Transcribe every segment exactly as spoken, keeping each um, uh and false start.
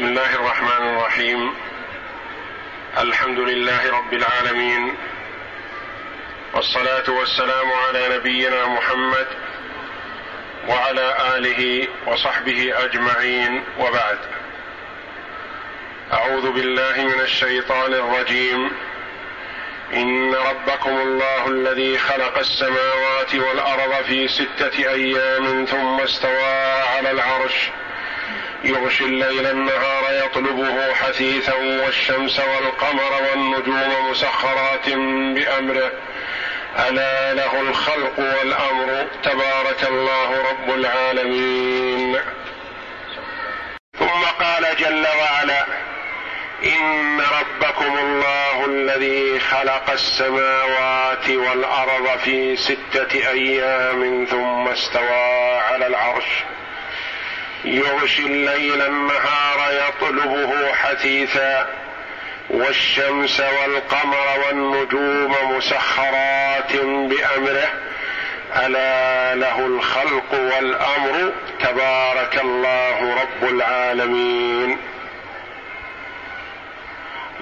بسم الله الرحمن الرحيم. الحمد لله رب العالمين، والصلاة والسلام على نبينا محمد وعلى آله وصحبه أجمعين، وبعد. أعوذ بالله من الشيطان الرجيم. إن ربكم الله الذي خلق السماوات والأرض في ستة أيام ثم استوى على العرش يغشي الليل النهار يطلبه حثيثا والشمس والقمر والنجوم مسخرات بأمره، ألا له الخلق والأمر، تبارك الله رب العالمين. ثم قال جل وعلا: إن ربكم الله الذي خلق السماوات والأرض في ستة أيام ثم استوى على العرش يغشي الليل النهار يطلبه حثيثا والشمس والقمر والنجوم مسخرات بأمره، ألا له الخلق والأمر، تبارك الله رب العالمين.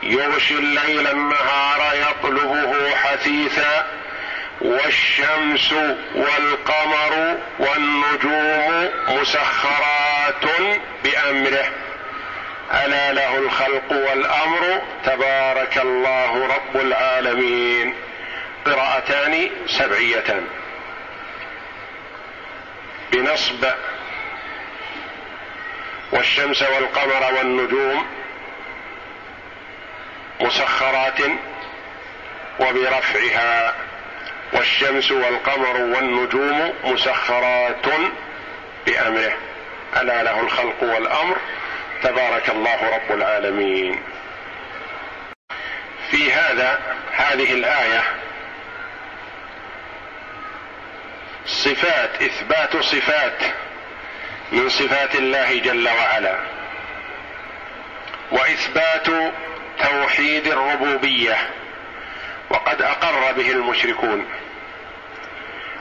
يغشي الليل النهار يطلبه حثيثا والشمس والقمر والنجوم مسخرات بأمره، ألا له الخلق والأمر، تبارك الله رب العالمين. قراءتان سبعيتان بنصب والشمس والقمر والنجوم مسخرات وبرفعها، والشمس والقمر والنجوم مسخرات بأمره، ألا له الخلق والأمر، تبارك الله رب العالمين. في هذا هذه الآية صفات، إثبات صفات من صفات الله جل وعلا، وإثبات توحيد الربوبية وقد أقر به المشركون،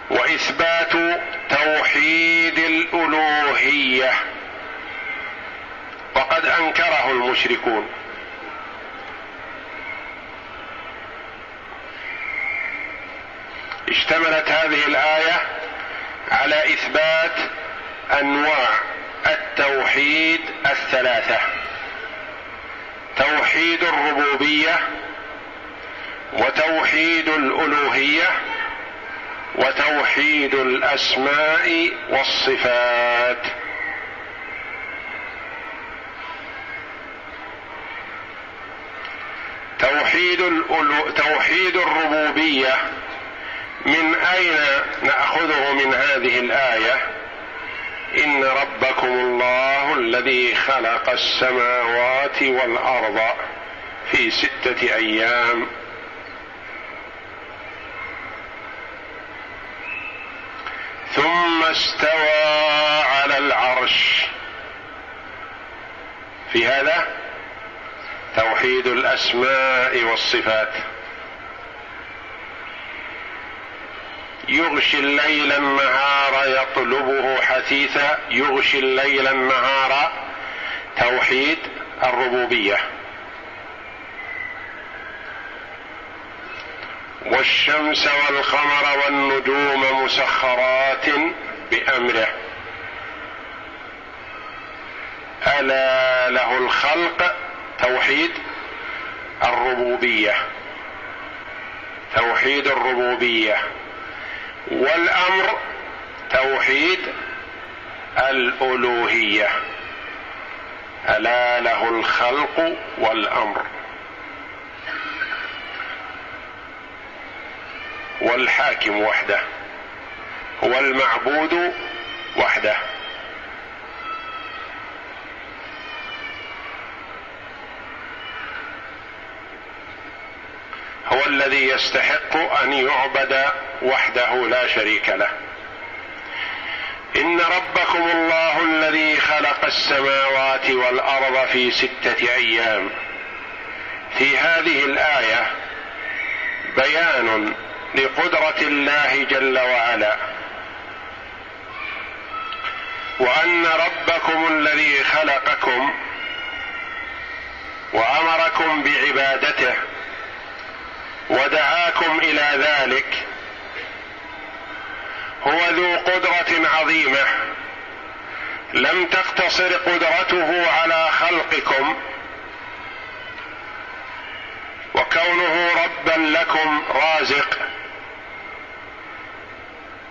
وإثبات توحيد الألوهية وقد أنكره المشركون، اشتملت هذه الآية على إثبات أنواع التوحيد الثلاثة: توحيد الربوبية وتوحيد الألوهية وتوحيد الأسماء والصفات. توحيد الألو... توحيد الربوبية من أين نأخذه؟ من هذه الآية: إن ربكم الله الذي خلق السماوات والأرض في ستة أيام. ثم استوى على العرش، في هذا توحيد الأسماء والصفات. يغشي الليل النهار يطلبه حثيثا، يغشي الليل النهار توحيد الربوبية. والشمس والقمر والنجوم مسخرات بأمره، ألا له الخلق، توحيد الربوبية، توحيد الربوبية والأمر توحيد الألوهية، ألا له الخلق والأمر. والحاكم وحده هو المعبود وحده. هو الذي يستحق أن يعبد وحده لا شريك له. إن ربكم الله الذي خلق السماوات والأرض في ستة أيام. في هذه الآية بيان لقدرة الله جل وعلا، وأن ربكم الذي خلقكم ودعاكم إلى ذلك، هو ذو قدرة عظيمة لم تقتصر قدرته على خلقكم، وكونه ربا لكم رازق،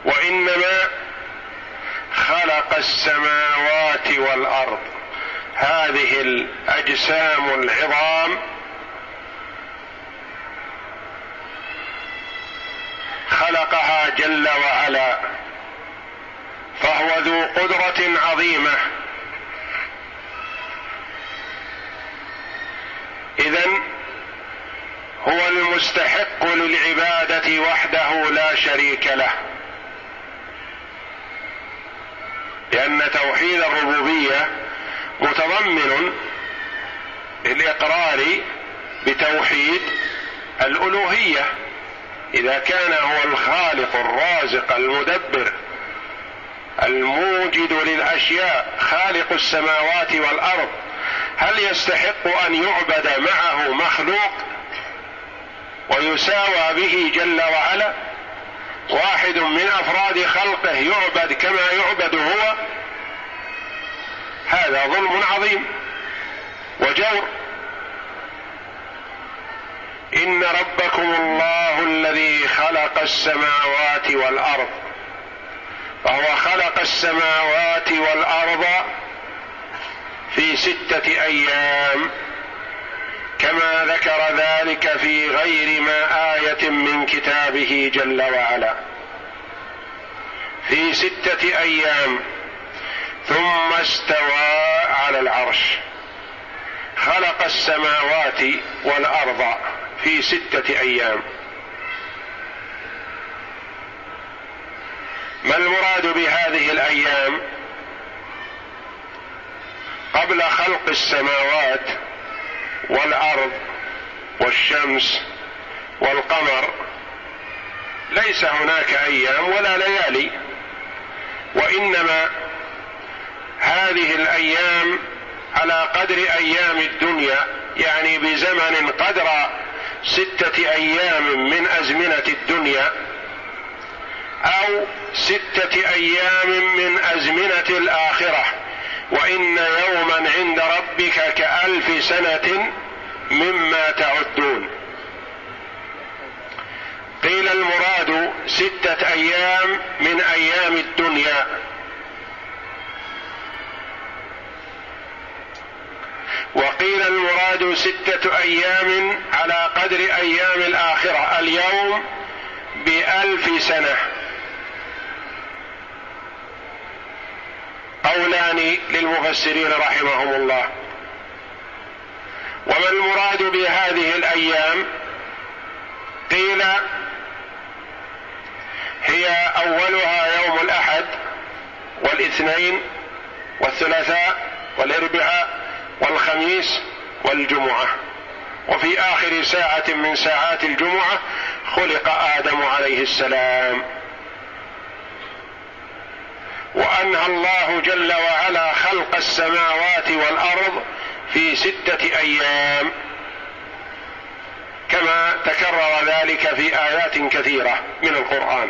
وإنما خلق السماوات والأرض، هذه الأجسام العظام خلقها جل وعلا، فهو ذو قدرة عظيمة. إذن هو المستحق للعبادة وحده لا شريك له، لأن توحيد الربوبية متضمن للإقرار بتوحيد الألوهية. إذا كان هو الخالق الرازق المدبر الموجد للأشياء خالق السماوات والأرض، هل يستحق أن يعبد معه مخلوق ويساوى به جل وعلا؟ واحد من أفراد خلقه يعبد كما يعبد هو؟ هذا ظلم عظيم وجور. إن ربكم الله الذي خلق السماوات والأرض، فهو خلق السماوات والأرض في ستة أيام كما ذكر ذلك في غير ما آية من كتابه جل وعلا، في ستة أيام ثم استوى على العرش. خلق السماوات والأرض في ستة أيام. ما المراد بهذه الأيام؟ قبل خلق السماوات والأرض والشمس والقمر ليس هناك أيام ولا ليالي، وإنما هذه الأيام على قدر أيام الدنيا، يعني بزمن قدر ستة أيام من أزمنة الدنيا أو ستة أيام من أزمنة الآخرة، وإن يوما عند ربك كألف سنة مما تعدون. قيل المراد ستة أيام من أيام الدنيا، وقيل المراد ستة أيام على قدر أيام الآخرة، اليوم بألف سنة. قولان للمفسرين رحمهم الله. وما المراد بهذه الأيام؟ قيل هي أولها يوم الأحد والاثنين والثلاثاء والأربعاء والخميس والجمعة، وفي آخر ساعة من ساعات الجمعة خلق آدم عليه السلام. وأنهى الله جل وعلا خلق السماوات والأرض في ستة أيام كما تكرر ذلك في آيات كثيرة من القرآن،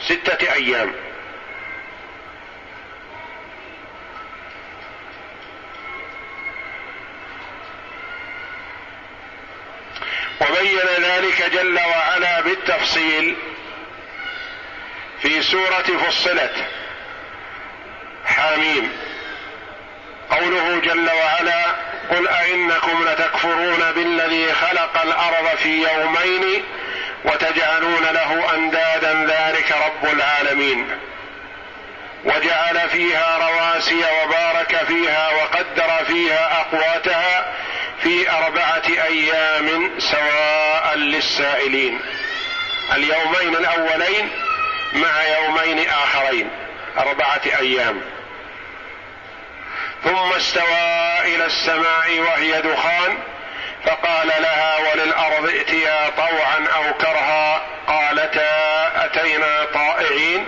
ستة أيام. وبين ذلك جل وعلا بالتفصيل في سورة فصلت حاميم، قوله جل وعلا: قل أئنكم لتكفرون بالذي خلق الأرض في يومين وتجعلون له أندادا ذلك رب العالمين، وجعل فيها رواسي وبارك فيها وقدر فيها أقواتها في أربعة أيام سواء للسائلين، اليومين الأولين مع يومين آخرين، أربعة أيام. ثم استوى إلى السماء وهي دخان، فقال لها وللأرض ائتيا طوعا أو كرها قالتا أتينا طائعين،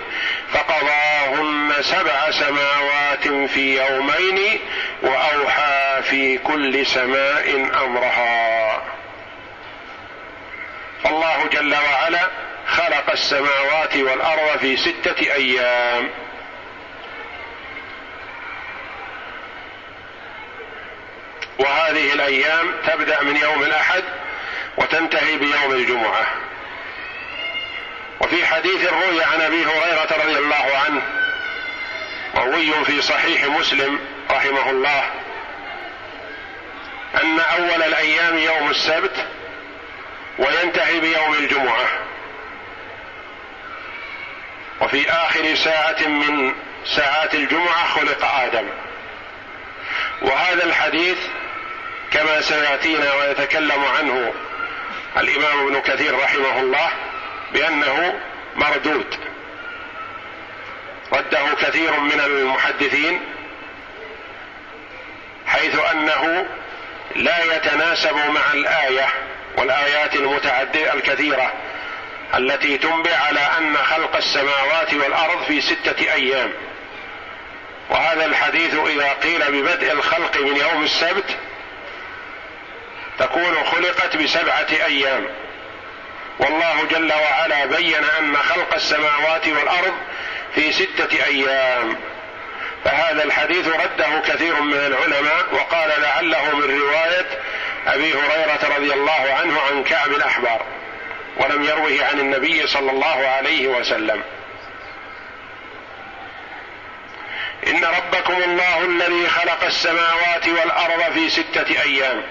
فقضاهن سبع سماوات في يومين وأوحى في كل سماء أمرها. فالله جل وعلا خلق السماوات والأرض في ستة أيام. وهذه الأيام تبدأ من يوم الأحد وتنتهي بيوم الجمعة. وفي حديث روي عن أبي هريرة رضي الله عنه وروي في صحيح مسلم رحمه الله أن أول الأيام يوم السبت وينتهي بيوم الجمعة، وفي آخر ساعة من ساعات الجمعة خلق آدم. وهذا الحديث كما سيأتينا ويتكلم عنه الإمام ابن كثير رحمه الله بأنه مردود، رده كثير من المحدثين حيث أنه لا يتناسب مع الآية والآيات المتعددة الكثيرة التي تنبئ على أن خلق السماوات والأرض في ستة أيام. وهذا الحديث إذا قيل ببدء الخلق من يوم السبت تكون خلقت بسبعة أيام، والله جل وعلا بين أن خلق السماوات والأرض في ستة أيام. فهذا الحديث رده كثير من العلماء، وقال لعله من رواية أبي هريرة رضي الله عنه عن كعب الأحبار ولم يروه عن النبي صلى الله عليه وسلم. إن ربكم الله الذي خلق السماوات والأرض في ستة أيام،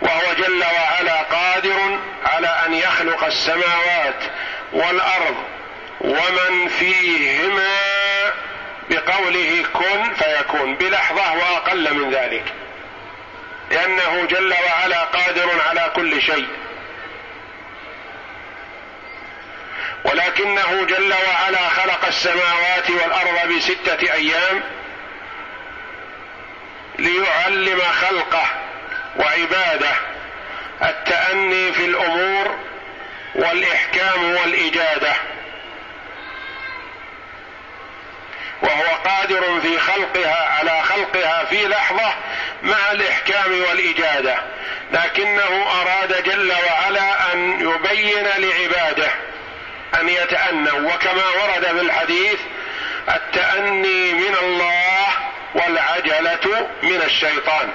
وهو جل وعلا قادر على أن يخلق السماوات والأرض ومن فيهما بقوله كن فيكون بلحظة وأقل من ذلك، لأنه جل وعلا قادر على كل شيء. ولكنه جل وعلا خلق السماوات والأرض بستة أيام ليعلم خلقه وعباده التأني في الأمور والإحكام والإجادة، وهو قادر في خلقها على خلقها في لحظة مع الإحكام والإجادة، لكنه أراد جل وعلا أن يبين لعباده أن يتأنوا، وكما ورد في الحديث التأني من الله والعجلة من الشيطان.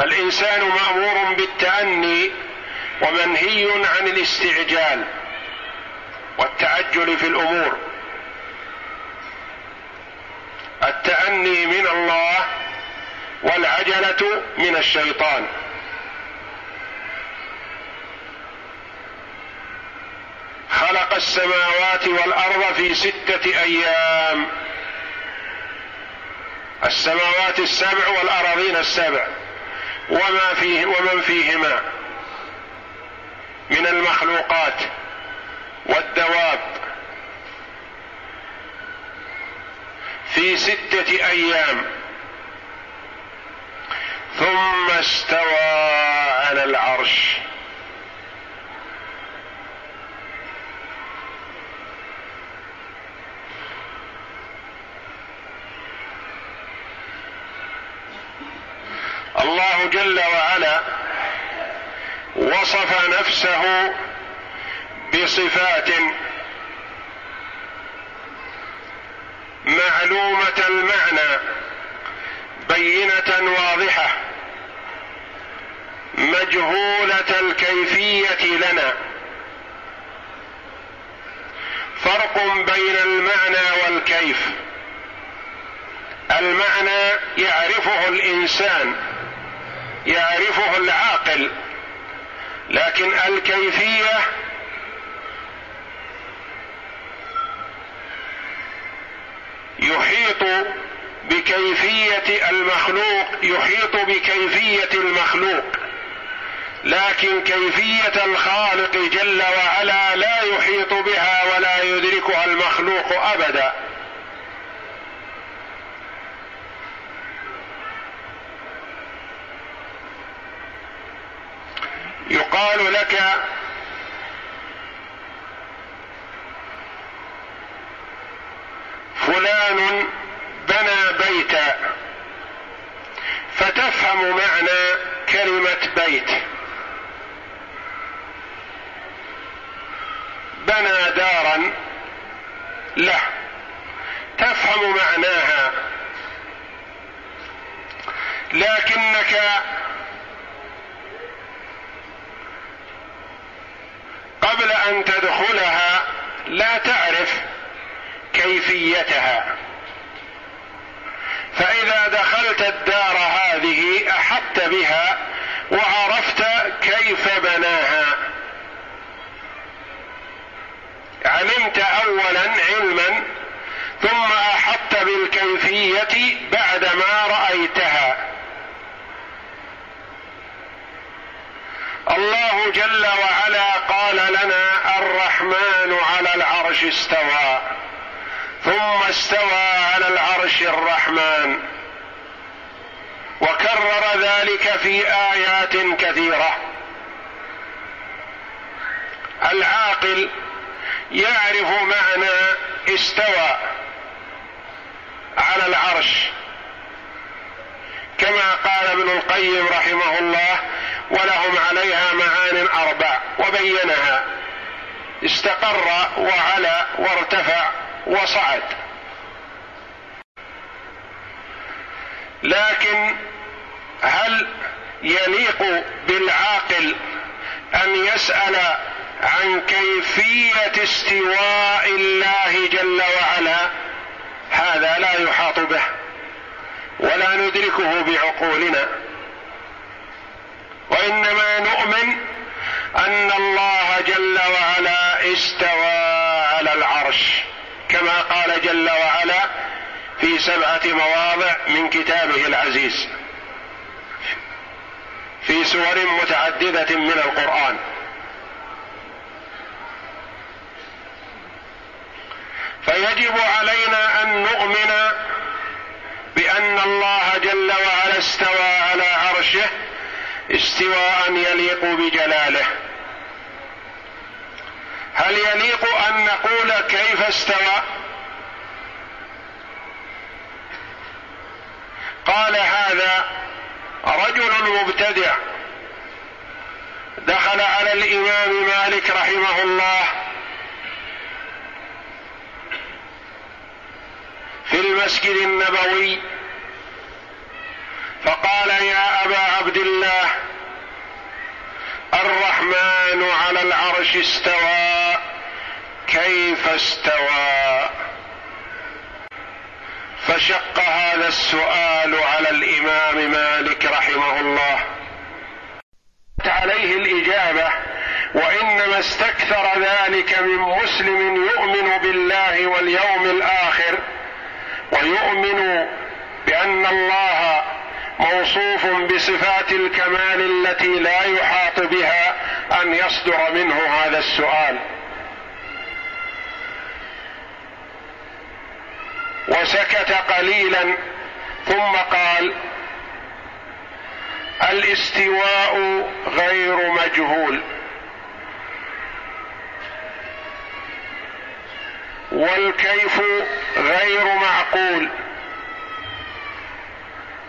الإنسان مأمور بالتأني ومنهي عن الاستعجال والتعجل في الأمور. التأني من الله والعجلة من الشيطان. خلق السماوات والأرض في ستة أيام، السماوات السبع والأراضين السبع وما فيه ومن فيهما من المخلوقات والدواب في ستة أيام، ثم استوى على العرش. الله جل وعلا وصف نفسه بصفات معلومة المعنى بينة واضحة مجهولة الكيفية لنا، فرق بين المعنى والكيف. المعنى يعرفه الإنسان يعرفه العاقل، لكن الكيفية يحيط بكيفية المخلوق يحيط بكيفية المخلوق لكن كيفية الخالق جل وعلا لا يحيط بها ولا يدركها المخلوق أبدا. يقال لك فلان بنى بيتا، فتفهم معنى كلمة بيت بنى دارا له، تفهم معناها، لكنك قبل أن تدخلها لا تعرف كيفيتها، فإذا دخلت الدار هذه أحطت بها وعرفت كيف بناها، علمت أولا علما ثم أحطت بالكيفية بعدما رأيتها. الله جل وعلا قال لنا: الرحمن على العرش استوى، ثم استوى على العرش الرحمن، وكرر ذلك في آيات كثيرة. العاقل يعرف معنى استوى على العرش، كما قال ابن القيم رحمه الله: ولهم عليها معان أربع، وبينها: استقر وعلى وارتفع وصعد. لكن هل يليق بالعاقل أن يسأل عن كيفية استواء الله جل وعلا؟ هذا لا يحاط به ولا ندركه بعقولنا، وإنما نؤمن أن الله جل وعلا استوى على العرش، كما قال جل وعلا في سبعة مواضع من كتابه العزيز في سور متعددة من القرآن. فيجب علينا أن نؤمن بأن الله جل وعلا استوى على عرشه استواء يليق بجلاله. هل يليق أن نقول كيف استوى؟ قال هذا رجل مبتدع دخل على الإمام مالك رحمه الله في المسجد النبوي فقال: يا أبا عبد الله، الرحمن على العرش استوى، كيف استوى؟ فشق هذا السؤال على الإمام مالك رحمه الله، عليه الإجابة، وإنما استكثر ذلك من مسلم يؤمن بالله واليوم الآخر ويؤمن بأن الله موصوف بصفات الكمال التي لا يحاط بها أن يصدر منه هذا السؤال، وسكت قليلا ثم قال: الاستواء غير مجهول، والكيف غير معقول،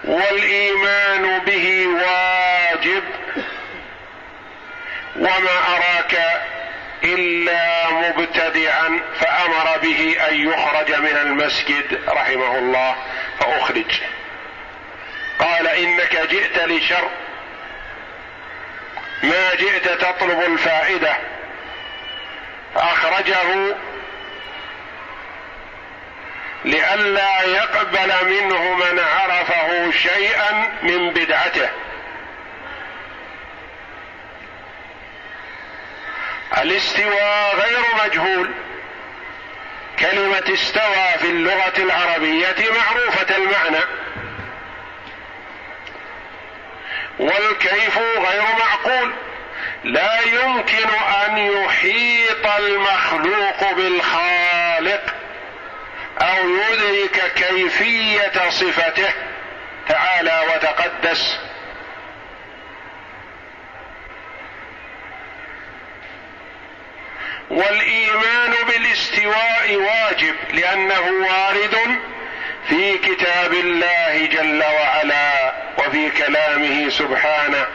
والإيمان به واجب، وما أراك إلا مبتدعا، فأمر به أن يخرج من المسجد رحمه الله، فأخرج. قال: إنك جئت لشر، ما جئت تطلب الفائدة. أخرجه لئلا يقبل منه من عرفه شيئا من بدعته. الاستواء غير مجهول، كلمة استوى في اللغة العربية معروفة المعنى، والكيف غير معقول، لا يمكن أن يحيط المخلوق بالخالق أو يدرك كيفية صفته تعالى وتقدس. والإيمان بالاستواء واجب، لأنه وارد في كتاب الله جل وعلا وفي كلامه سبحانه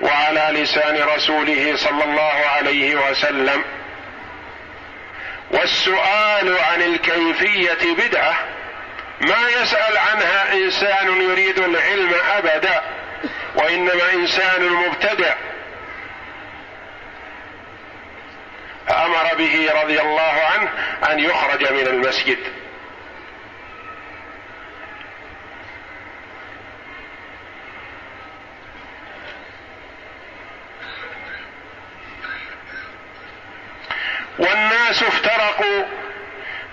وعلى لسان رسوله صلى الله عليه وسلم. والسؤال عن الكيفية بدعة، ما يسأل عنها إنسان يريد العلم أبدا، وإنما إنسان مبتدع. فأمر به رضي الله عنه أن يخرج من المسجد. والناس افترقوا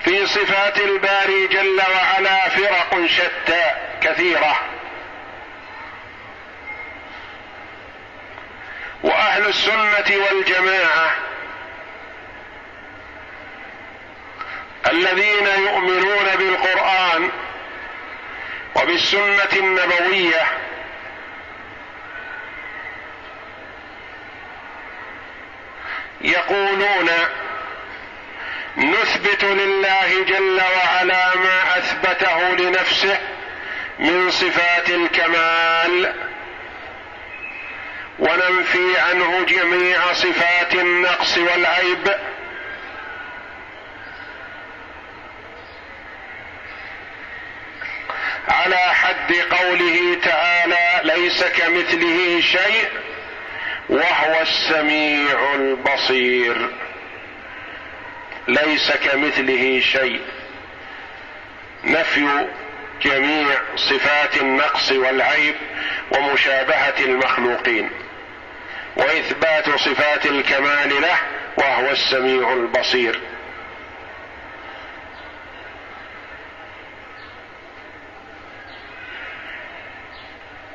في صفات الباري جل وعلا فرق شتى كثيرة، وأهل السنة والجماعة الذين يؤمنون بالقرآن وبالسنة النبوية يقولون: نثبت لله جل وعلا ما أثبته لنفسه من صفات الكمال، وننفي عنه جميع صفات النقص والعيب، على حد قوله تعالى: ليس كمثله شيء وهو السميع البصير. ليس كمثله شيء، نفي جميع صفات النقص والعيب ومشابهة المخلوقين، وإثبات صفات الكمال له وهو السميع البصير.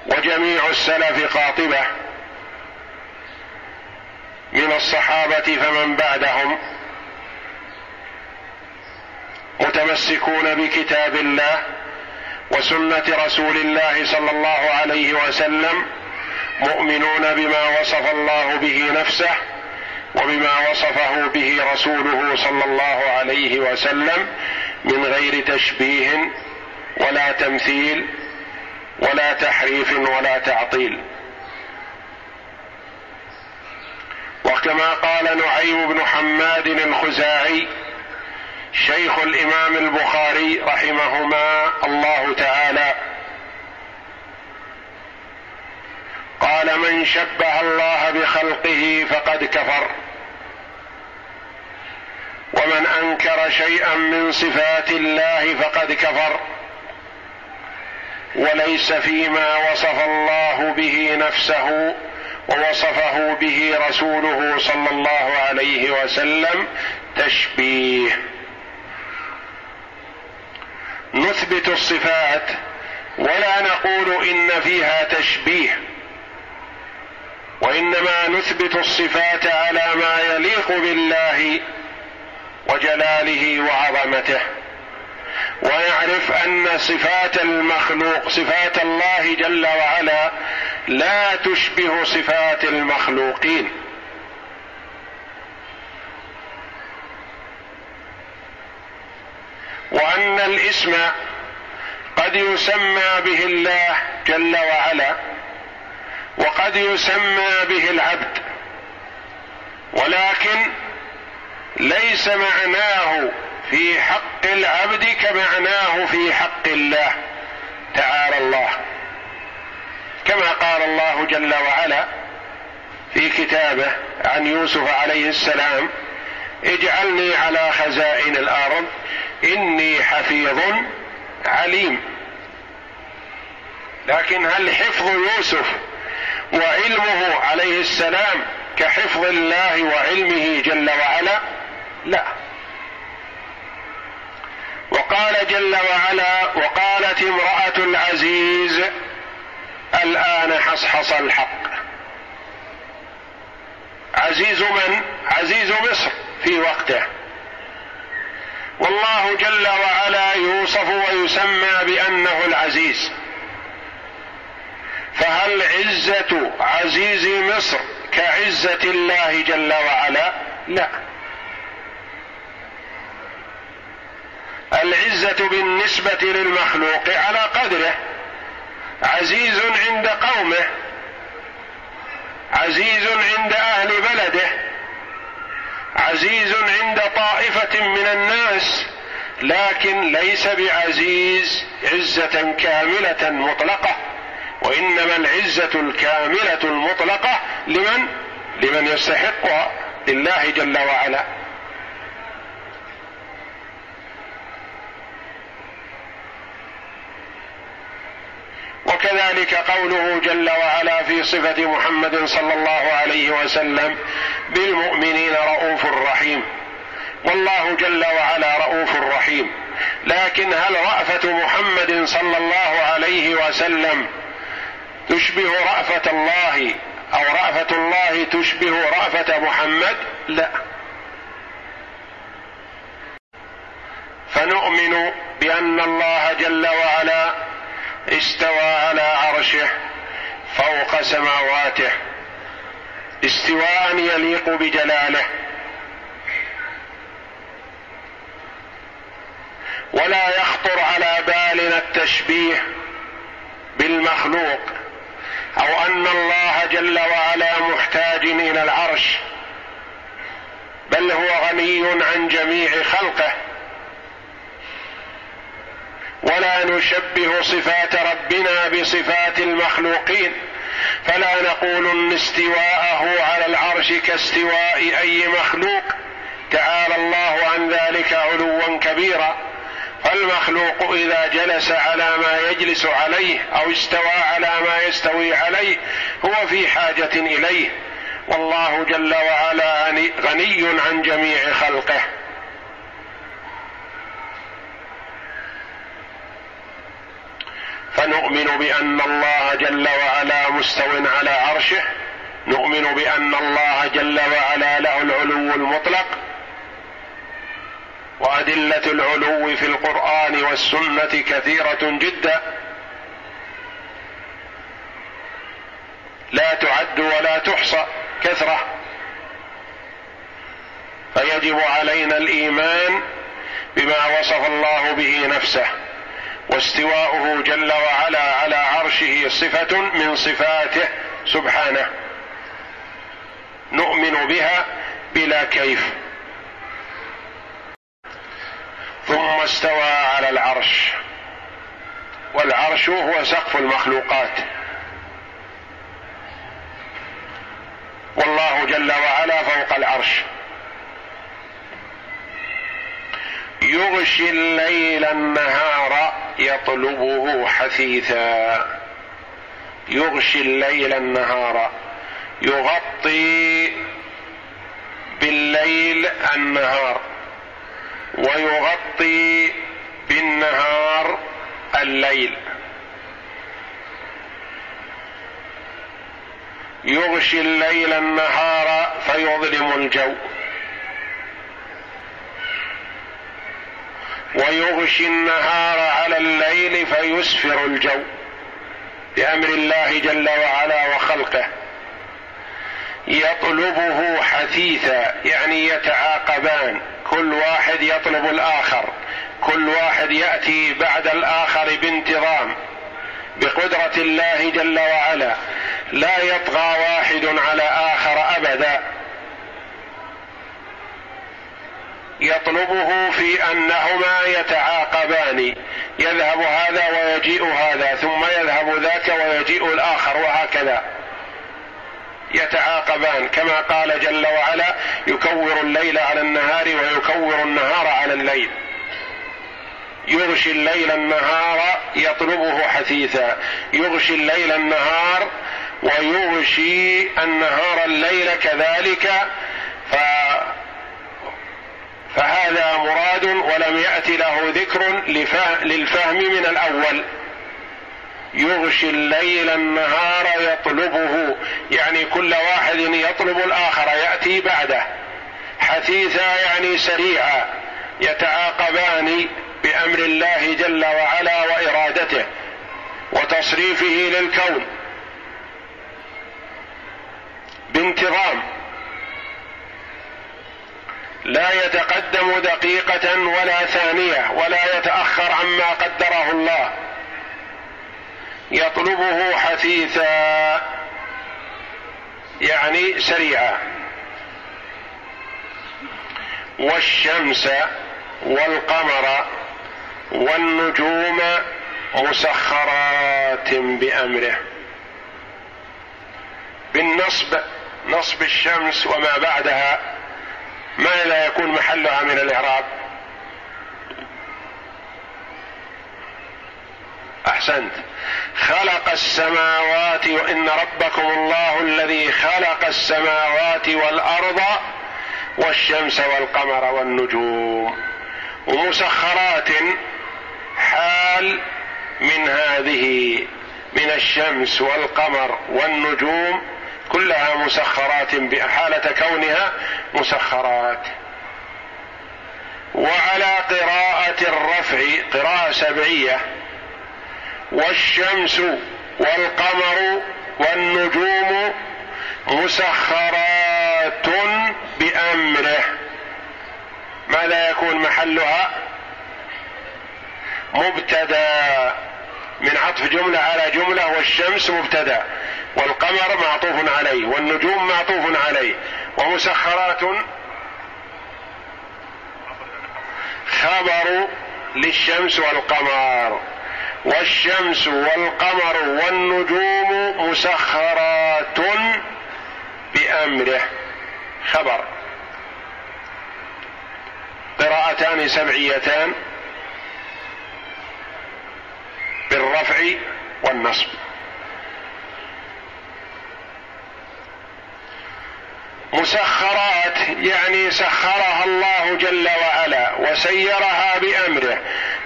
وجميع السلف قاطبة من الصحابة فمن بعدهم متمسكون بكتاب الله وسنة رسول الله صلى الله عليه وسلم، مؤمنون بما وصف الله به نفسه وبما وصفه به رسوله صلى الله عليه وسلم، من غير تشبيه ولا تمثيل ولا تحريف ولا تعطيل. وكما قال نعيم بن حماد الخزاعي شيخ الإمام البخاري رحمهما الله تعالى، قال: من شبه الله بخلقه فقد كفر، ومن أنكر شيئا من صفات الله فقد كفر، وليس فيما وصف الله به نفسه ووصفه به رسوله صلى الله عليه وسلم تشبيه. نثبت الصفات ولا نقول إن فيها تشبيه، وإنما نثبت الصفات على ما يليق بالله وجلاله وعظمته، ويعرف أن صفات المخلوق صفات الله جل وعلا لا تشبه صفات المخلوقين. وأن الاسم قد يسمى به الله جل وعلا وقد يسمى به العبد، ولكن ليس معناه في حق العبد كمعناه في حق الله تعالى الله، كما قال الله جل وعلا في كتابه عن يوسف عليه السلام: اجعلني على خزائن الأرض إني حفيظ عليم. لكن هل حفظ يوسف وعلمه عليه السلام كحفظ الله وعلمه جل وعلا؟ لا. وقال جل وعلا: وقالت امرأة العزيز الآن حصحص الحق. عزيز من؟ عزيز مصر في وقته. والله جل وعلا يوصف ويسمى بأنه العزيز، فهل عزة عزيز مصر كعزة الله جل وعلا؟ لا. العزة بالنسبة للمخلوق على قدره، عزيز عند قومه، عزيز عند أهل بلده، عزيز عند طائفة من الناس لكن ليس بعزيز عزة كاملة مطلقة، وإنما العزة الكاملة المطلقة لمن؟ لمن يستحقها، لله جل وعلا. وكذلك قوله جل وعلا في صفة محمد صلى الله عليه وسلم بالمؤمنين رؤوف رحيم، والله جل وعلا رؤوف رحيم، لكن هل رأفة محمد صلى الله عليه وسلم تشبه رأفة الله أو رأفة الله تشبه رأفة محمد؟ لا. فنؤمن بأن الله جل وعلا استوى على عرشه فوق سماواته استواء يليق بجلاله، ولا يخطر على بالنا التشبيه بالمخلوق أو أن الله جل وعلا محتاج إلى العرش، بل هو غني عن جميع خلقه، ولا نشبه صفات ربنا بصفات المخلوقين، فلا نقول استواءه على العرش كاستواء أي مخلوق، تعالى الله عن ذلك علوا كبيرا. فالمخلوق إذا جلس على ما يجلس عليه أو استوى على ما يستوي عليه هو في حاجة إليه، والله جل وعلا غني عن جميع خلقه. فنؤمن بأن الله جل وعلا مستو على عرشه، نؤمن بأن الله جل وعلا له العلو المطلق، وأدلة العلو في القرآن والسنة كثيرة جدا لا تعد ولا تحصى كثرة، فيجب علينا الإيمان بما وصف الله به نفسه. واستواؤه جل وعلا على عرشه صفة من صفاته سبحانه نؤمن بها بلا كيف. ثم استوى على العرش، والعرش هو سقف المخلوقات، والله جل وعلا فوق العرش يغشي الليل النهار يطلبه حثيثا، يغشي الليل النهار، يغطي بالليل النهار ويغطي بالنهار الليل، يغشي الليل النهار فيظلم الجو، ويغشي النهار على الليل فيسفر الجو، بأمر الله جل وعلا وخلقه. يطلبه حثيثا يعني يتعاقبان، كل واحد يطلب الآخر، كل واحد يأتي بعد الآخر بانتظام بقدرة الله جل وعلا، لا يطغى واحد على آخر أبدا. يطلبه في أنهما يتعاقبان، يذهب هذا ويجيء هذا، ثم يذهب ذاك ويجيء الآخر، وهكذا يتعاقبان، كما قال جل وعلا يكور الليل على النهار ويكور النهار على الليل. يغشي الليل النهار يطلبه حثيثا، يغشي الليل النهار ويغشي النهار الليل كذلك، ف فهذا مراد ولم يأتي له ذكر للفهم من الأول. يغشي الليل النهار يطلبه يعني كل واحد يطلب الآخر يأتي بعده، حثيثا يعني سريعا، يتعاقبان بأمر الله جل وعلا وإرادته وتصريفه للكون بانتظام، لا يتقدم دقيقة ولا ثانية ولا يتأخر عما قدره الله. يطلبه حثيثا يعني سريعا. والشمس والقمر والنجوم مسخرات بأمره. بالنصب نصب الشمس وما بعدها ما لا يكون محلها من الإعراب. أحسنت. خلق السماوات، وإن ربكم الله الذي خلق السماوات والأرض والشمس والقمر والنجوم. ومسخرات حال من هذه، من الشمس والقمر والنجوم كلها مسخرات بحالة كونها مسخرات. وعلى قراءة الرفع قراءة سبعية، والشمس والقمر والنجوم مسخرات بأمره، ما لا يكون محلها مبتدا من عطف جملة على جملة. والشمس مبتدا، والقمر معطوف عليه، والنجوم معطوف عليه. ومسخرات خبر للشمس والقمر، والشمس والقمر والنجوم مسخرات بأمره خبر. قراءتان سبعيتان بالرفع والنصب. مسخرات يعني سخرها الله جل وعلا وسيرها بأمره،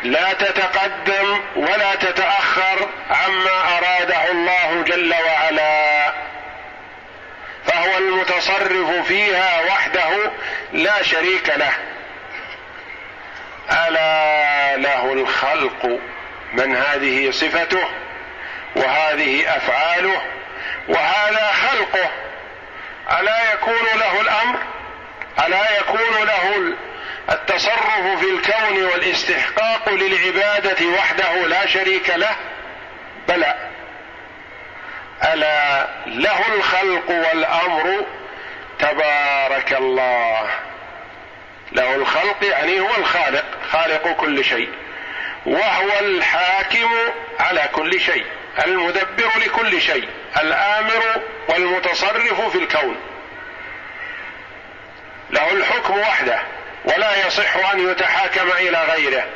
لا تتقدم ولا تتأخر عما أراده الله جل وعلا، فهو المتصرف فيها وحده لا شريك له. ألا له الخلق، من هذه صفته وهذه أفعاله وهذا خلقه. ألا يكون له الأمر، ألا يكون له التصرف في الكون والاستحقاق للعبادة وحده لا شريك له؟ بلى. ألا له الخلق والأمر تبارك الله. له الخلق يعني هو الخالق، خالق كل شيء، وهو الحاكم على كل شيء، المدبر لكل شيء، الآمر والمتصرف في الكون. له الحكم وحده، ولا يصح أن يتحاكم إلى غيره،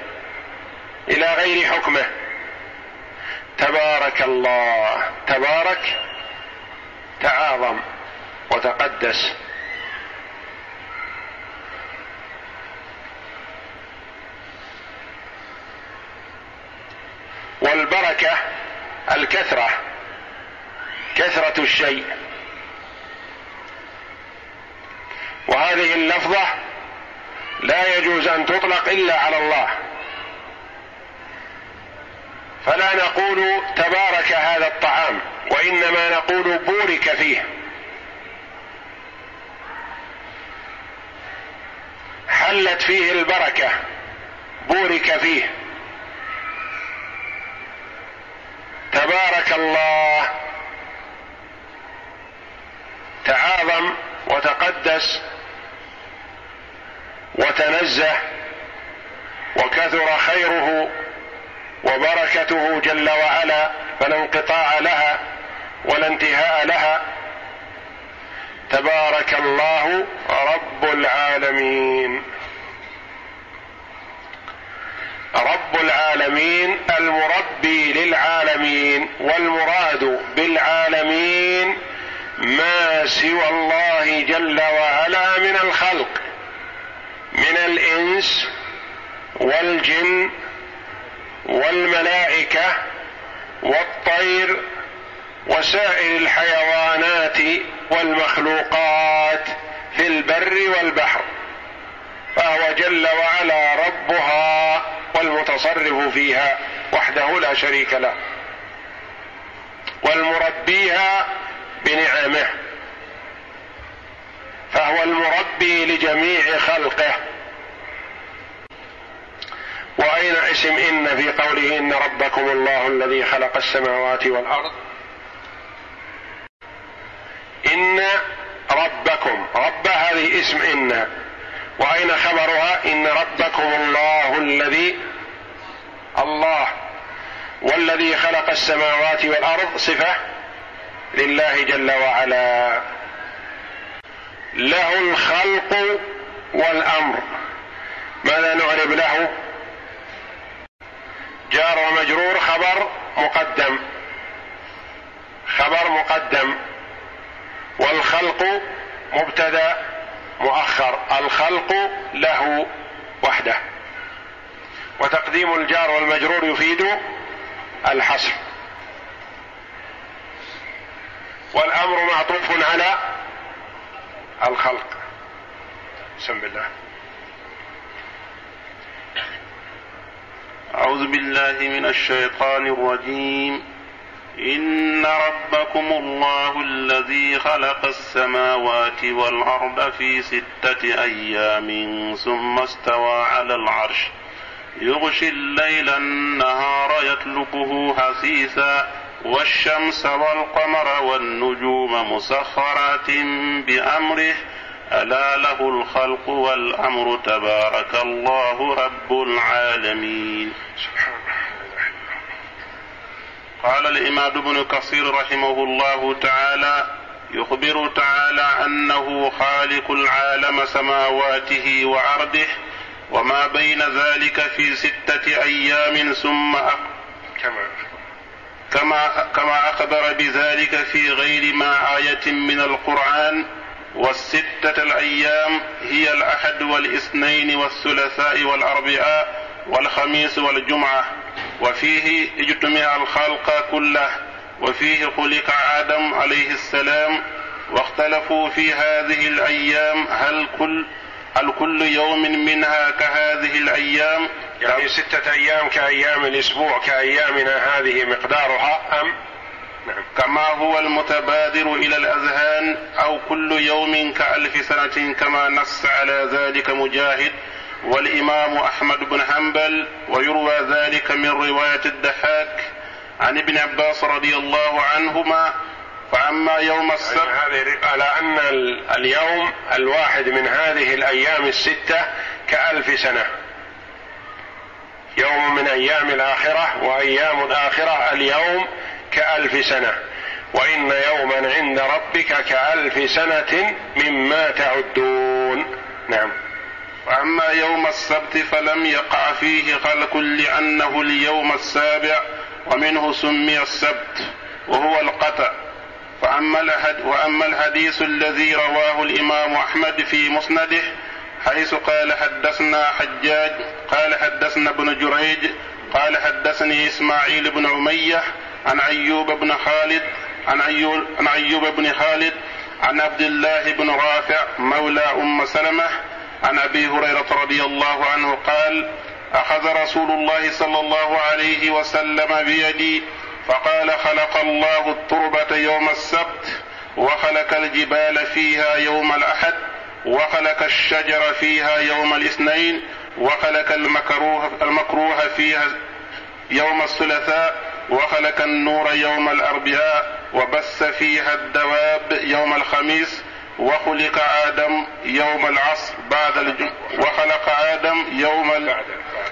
إلى غير حكمه. تبارك الله، تبارك تعاظم وتقدس. والبركة الكثرة، كثرة الشيء. وهذه اللفظة لا يجوز أن تطلق إلا على الله، فلا نقول تبارك هذا الطعام، وإنما نقول بورك فيه، حلت فيه البركة، بورك فيه. تبارك الله، تعاظم وتقدس وتنزه وكثر خيره وبركته جل وعلا، فلا انقطاع لها ولا انتهاء لها. تبارك الله رب العالمين. رب العالمين المربي للعالمين، والمراد بالعالمين ما سوى الله جل وعلا من الخلق، من الإنس والجن والملائكة والطير وسائر الحيوانات والمخلوقات في البر والبحر، فهو جل وعلا ربها والمتصرف فيها وحده لا شريك له، والمربيها بنعمه، فهو المربي لجميع خلقه. وأين اسم إن في قوله إن ربكم الله الذي خلق السماوات والأرض؟ إن ربكم، رب هذه اسم إن، وأين خبرها؟ إن ربكم الله الذي الله والذي خلق السماوات والأرض صفة لله جل وعلا، له الخلق والأمر. ماذا نعرب له؟ جار ومجرور خبر مقدم خبر مقدم والخلق مبتدأ مؤخر. الخلق له وحده، وتقديم الجار والمجرور يفيد الحصر، والأمر معطوف على الخلق. بسم الله. أعوذ بالله من الشيطان الرجيم. إن ربكم الله الذي خلق السماوات والأرض في ستة أيام ثم استوى على العرش يغشي الليل النهار يطلبه حثيثا والشمس والقمر والنجوم مسخرات بأمره، ألا له الخلق والأمر، تبارك الله رب العالمين. سبحان الله. قال الإمام ابن كثير رحمه الله تعالى: يخبر تعالى أنه خالق العالم سماواته وأرضه وما بين ذلك في ستة أيام، ثم كما كما أخبر بذلك في غير ما آية من القرآن. والستة الأيام هي الأحد والاثنين والثلاثاء والأربعاء والخميس والجمعة، وفيه اجتمع الخلق كله، وفيه خلق آدم عليه السلام، واختلفوا في هذه الأيام هل كل هل كل يوم منها كهذه الأيام، يعني ستة أيام كأيام الأسبوع كأيامنا هذه مقدارها، أم كما هو المتبادر إلى الأذهان، أو كل يوم كألف سنة كما نص على ذلك مجاهد والإمام أحمد بن حنبل، ويروى ذلك من رواية الدحاك عن ابن عباس رضي الله عنهما. فأما يوم السبت، على أن اليوم الواحد من هذه الأيام الستة كألف سنة، يوم من أيام الآخرة، وأيام الآخرة اليوم كألف سنة، وإن يوما عند ربك كألف سنة مما تعدون. نعم. وأما يوم السبت فلم يقع فيه خلق لأنه اليوم السابع، ومنه سمي السبت وهو القطع. وأما الحديث الذي رواه الإمام أحمد في مسنده حيث قال: حدثنا حجاج قال حدثنا ابن جريج قال حدثني إسماعيل بن عمية عن أيوب بن خالد عن أيوب, عن أيوب بن خالد عن عبد الله بن رافع مولى أم سلمة عن أبي هريرة رضي الله عنه قال: أخذ رسول الله صلى الله عليه وسلم بيدي فقال: خلق الله التربة يوم السبت، وخلق الجبال فيها يوم الأحد، وخلق الشجر فيها يوم الاثنين، وخلق المكروه, المكروه فيها يوم الثلاثاء، وخلق النور يوم الأربعاء، وبث فيها الدواب يوم الخميس، وخلق آدم يوم العصر بعد الجمعة وخلق آدم يوم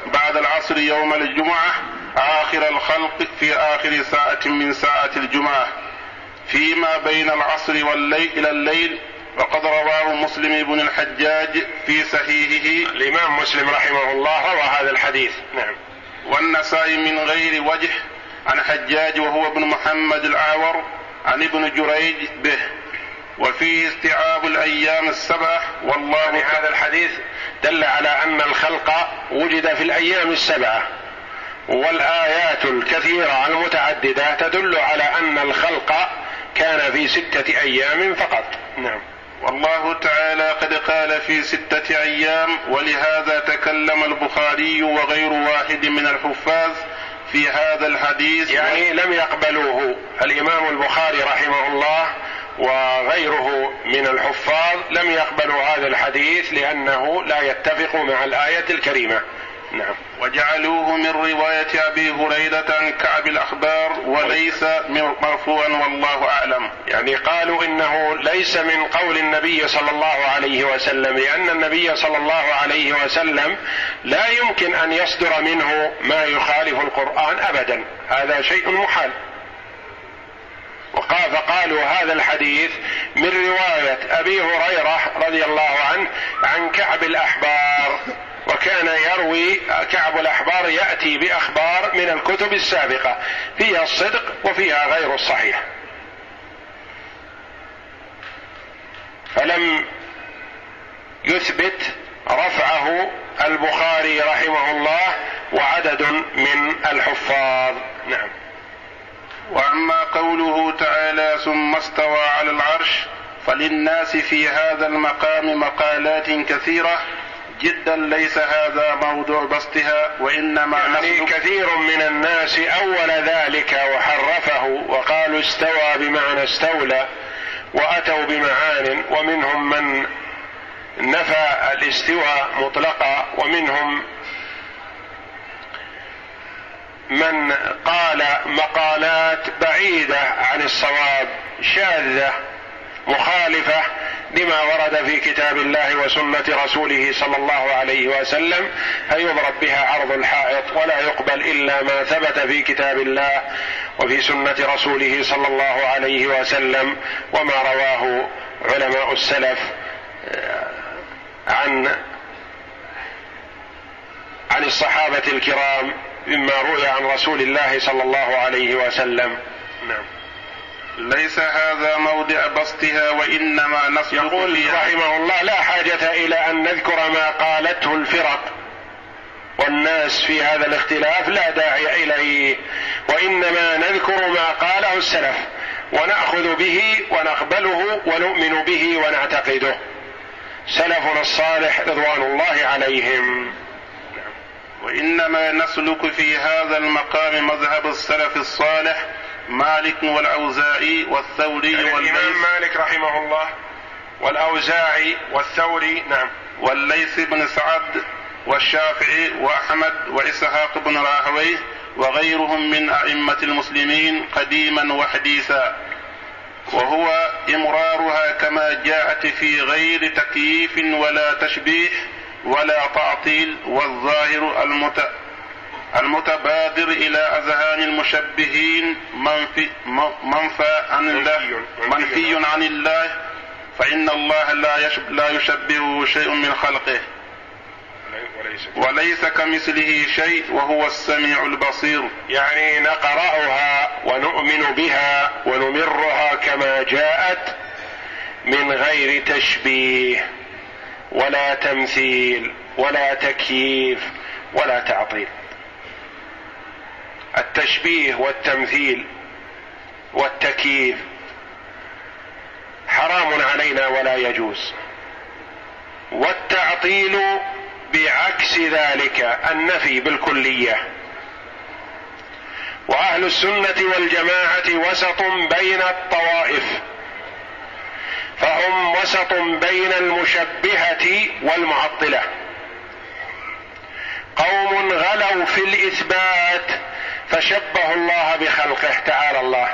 بعد العصر يوم الجمعة آخر الخلق في آخر ساعة من ساعة الجمعة فيما بين العصر والليل إلى الليل. وقد رواه مسلم بن الحجاج في صحيحه. الإمام مسلم رحمه الله روى هذا الحديث. نعم. والنسائي من غير وجه عن حجاج وهو ابن محمد الأعور عن ابن جريج به، وفيه استيعاب الأيام السبعة. والله يعني هذا الحديث دل على أن الخلق وجد في الأيام السبعة، والآيات الكثيرة المتعددة تدل على أن الخلق كان في ستة أيام فقط. نعم. والله تعالى قد قال في ستة أيام، ولهذا تكلم البخاري وغير واحد من الحفاظ في هذا الحديث، يعني لم يقبلوه الإمام البخاري رحمه الله وغيره من الحفاظ، لم يقبلوا هذا الحديث لأنه لا يتفق مع الآية الكريمة. نعم. وجعلوه من رواية أبي هريرة كعب الأخبار وليس مرفوعا والله أعلم. يعني قالوا إنه ليس من قول النبي صلى الله عليه وسلم، لأن النبي صلى الله عليه وسلم لا يمكن أن يصدر منه ما يخالف القرآن أبدا، هذا شيء محال. فقالوا هذا الحديث من رواية أبي هريرة رضي الله عنه عن كعب الأحبار، وكان يروي كعب الأحبار يأتي بأخبار من الكتب السابقة فيها الصدق وفيها غير الصحيح، فلم يثبت رفعه البخاري رحمه الله وعدد من الحفاظ. نعم. وأما قوله تعالى ثم استوى على العرش فللناس في هذا المقام مقالات كثيرة جدا، ليس هذا موضوع بسطها، وإنما يعني كثير من الناس أول ذلك وحرفه وقالوا استوى بمعنى استولى وأتوا بمعان، ومنهم من نفى الاستواء مطلقا، ومنهم من قال مقالات بعيدة عن الصواب شاذة مخالفة لما ورد في كتاب الله وسنة رسوله صلى الله عليه وسلم، فيضرب بها عرض الحائط ولا يقبل إلا ما ثبت في كتاب الله وفي سنة رسوله صلى الله عليه وسلم وما رواه علماء السلف عن عن الصحابة الكرام مما روي عن رسول الله صلى الله عليه وسلم. نعم. ليس هذا موضع بسطها وإنما نص. يقول رحمه الله لا حاجة إلى أن نذكر ما قالته الفرق والناس في هذا الاختلاف، لا داعي إليه، وإنما نذكر ما قاله السلف ونأخذ به ونقبله ونؤمن به ونعتقده، سلفنا الصالح رضوان الله عليهم. وإنما نسلك في هذا المقام مذهب السلف الصالح مالك والأوزاعي والثوري يعني والليث. الإمام مالك رحمه الله والأوزاعي والثوري نعم والليث بن سعد والشافعي وأحمد وإسحاق بن راهويه وغيرهم من أئمة المسلمين قديما وحديثا، وهو إمرارها كما جاءت في غير تكييف ولا تشبيه ولا تعطيل، والظاهر المت... المتبادر إلى أذهان المشبهين منفي, منفى عن الله... منفي عن الله، فإن الله لا, يشب... لا يشبهه شيء من خلقه وليس كمثله شيء وهو السميع البصير. يعني نقرأها ونؤمن بها ونمرها كما جاءت من غير تشبيه ولا تمثيل ولا تكييف ولا تعطيل. التشبيه والتمثيل والتكييف حرام علينا ولا يجوز، والتعطيل بعكس ذلك النفي بالكلية. وأهل السنة والجماعة وسط بين الطوائف، فهم وسط بين المشبهة والمعطلة، قوم غلوا في الإثبات فشبهوا الله بخلقه تعالى الله،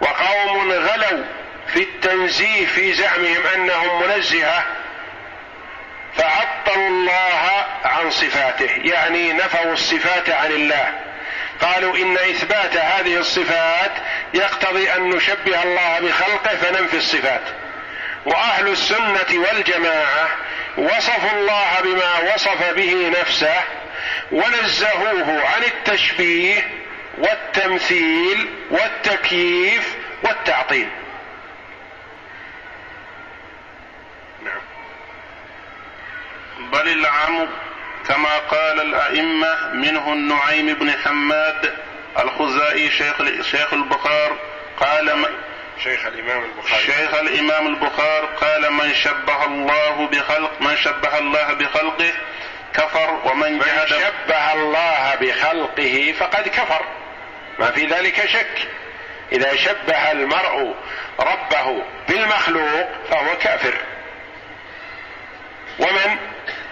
وقوم غلوا في التنزيه في زعمهم أنهم منزهة فعطلوا الله عن صفاته، يعني نفوا الصفات عن الله، قالوا إن إثبات هذه الصفات يقتضي أن نشبه الله بخلقه فننفي الصفات. وأهل السنة والجماعة وصفوا الله بما وصف به نفسه ونزهوه عن التشبيه والتمثيل والتكييف والتعطيل. نعم. بل العمق كما قال الأئمة منه النعيم بن حماد الخزائي شيخ البخار قال شيخ الإمام البخاري شيخ الإمام البخار قال من شبه الله بخلق من شبه الله بخلقه كفر، ومن جحد شبه الله بخلقه فقد كفر، ما في ذلك شك. إذا شبه المرء ربه بالمخلوق فهو كافر. ومن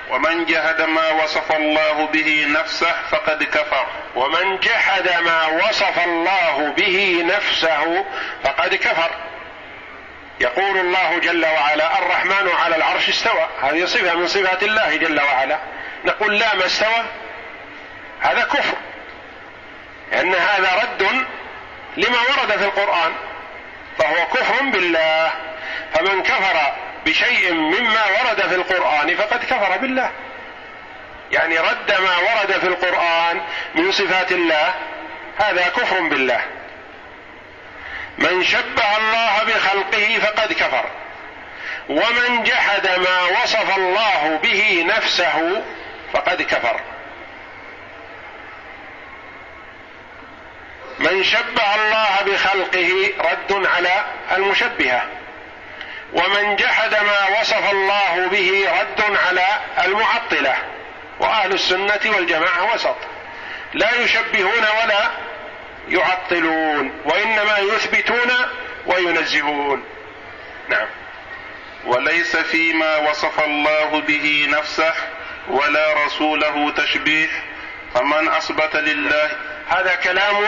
ومن جحد ما وصف الله به نفسه فقد كفر ومن جحد ما وصف الله به نفسه فقد كفر. يقول الله جل وعلا الرحمن على العرش استوى، هذه صفة من صفات الله جل وعلا، نقول لا ما استوى، هذا كفر، لأن هذا رد لما ورد في القرآن فهو كفر بالله. فمن كفر بشيء مما ورد في القرآن فقد كفر بالله، يعني رد ما ورد في القرآن من صفات الله، هذا كفر بالله. من شبه الله بخلقه فقد كفر، ومن جحد ما وصف الله به نفسه فقد كفر. من شبه الله بخلقه رد على المشبهة، ومن جحد ما وصف الله به رد على المعطلة، وأهل السنة والجماعة وسط، لا يشبهون ولا يعطلون، وإنما يثبتون وينزهون. نعم. وليس فيما وصف الله به نفسه ولا رسوله تشبيه، فمن أثبت لله. هذا كلام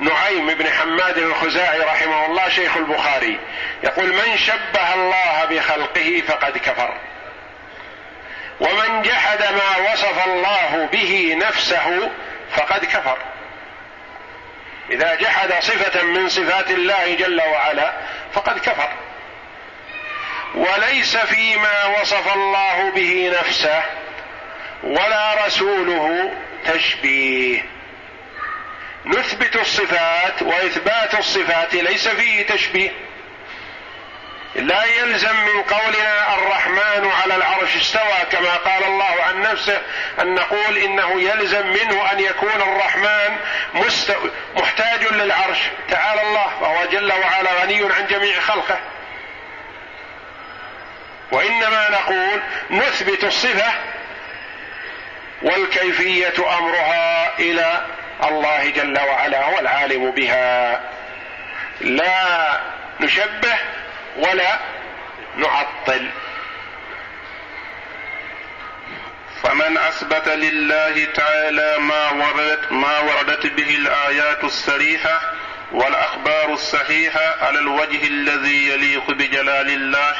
نعيم بن حماد الخزاعي رحمه الله شيخ البخاري، يقول من شبه الله بخلقه فقد كفر، ومن جحد ما وصف الله به نفسه فقد كفر. إذا جحد صفة من صفات الله جل وعلا فقد كفر. وليس فيما وصف الله به نفسه ولا رسوله تشبيه، نثبت الصفات، وإثبات الصفات ليس فيه تشبيه، لا يلزم من قولنا الرحمن على العرش استوى كما قال الله عن نفسه أن نقول إنه يلزم منه أن يكون الرحمن مستوى محتاج للعرش، تعالى الله، فهو جل وعلا غني عن جميع خلقه. وإنما نقول نثبت الصفة والكيفية أمرها إلى الله جل وعلا، هو العالم بها، لا نشبه ولا نعطل. فمن أثبت لله تعالى ما وردت, ما وردت به الآيات الصريحة والأخبار الصحيحة على الوجه الذي يليق بجلال الله،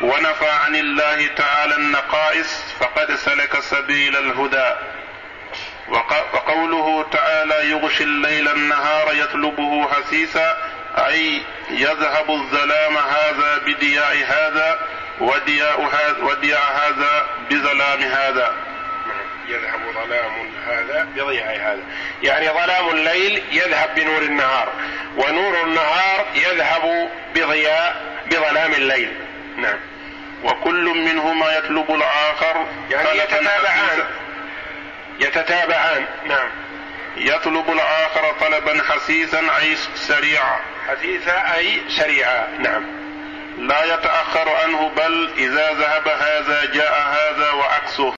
ونفى عن الله تعالى النقائص، فقد سلك سبيل الهدى. وقوله تعالى يغشي الليل النهار يطلبه حثيثا، أي يذهب الظلام هذا بدياء هذا ودياء هذا ودياء هذا بظلام هذا، يذهب ظلام هذا بضياء هذا، يعني ظلام الليل يذهب بنور النهار، ونور النهار يذهب بضياء بظلام الليل. نعم. وكل منهما يطلب الآخر، يعني يتتابعان يتتابعان نعم. يطلب الآخر طلبا حثيثا أي سريعا، حثيثا أي سريعا، نعم، لا يتأخر عنه، بل إذا ذهب هذا جاء هذا وعكسه.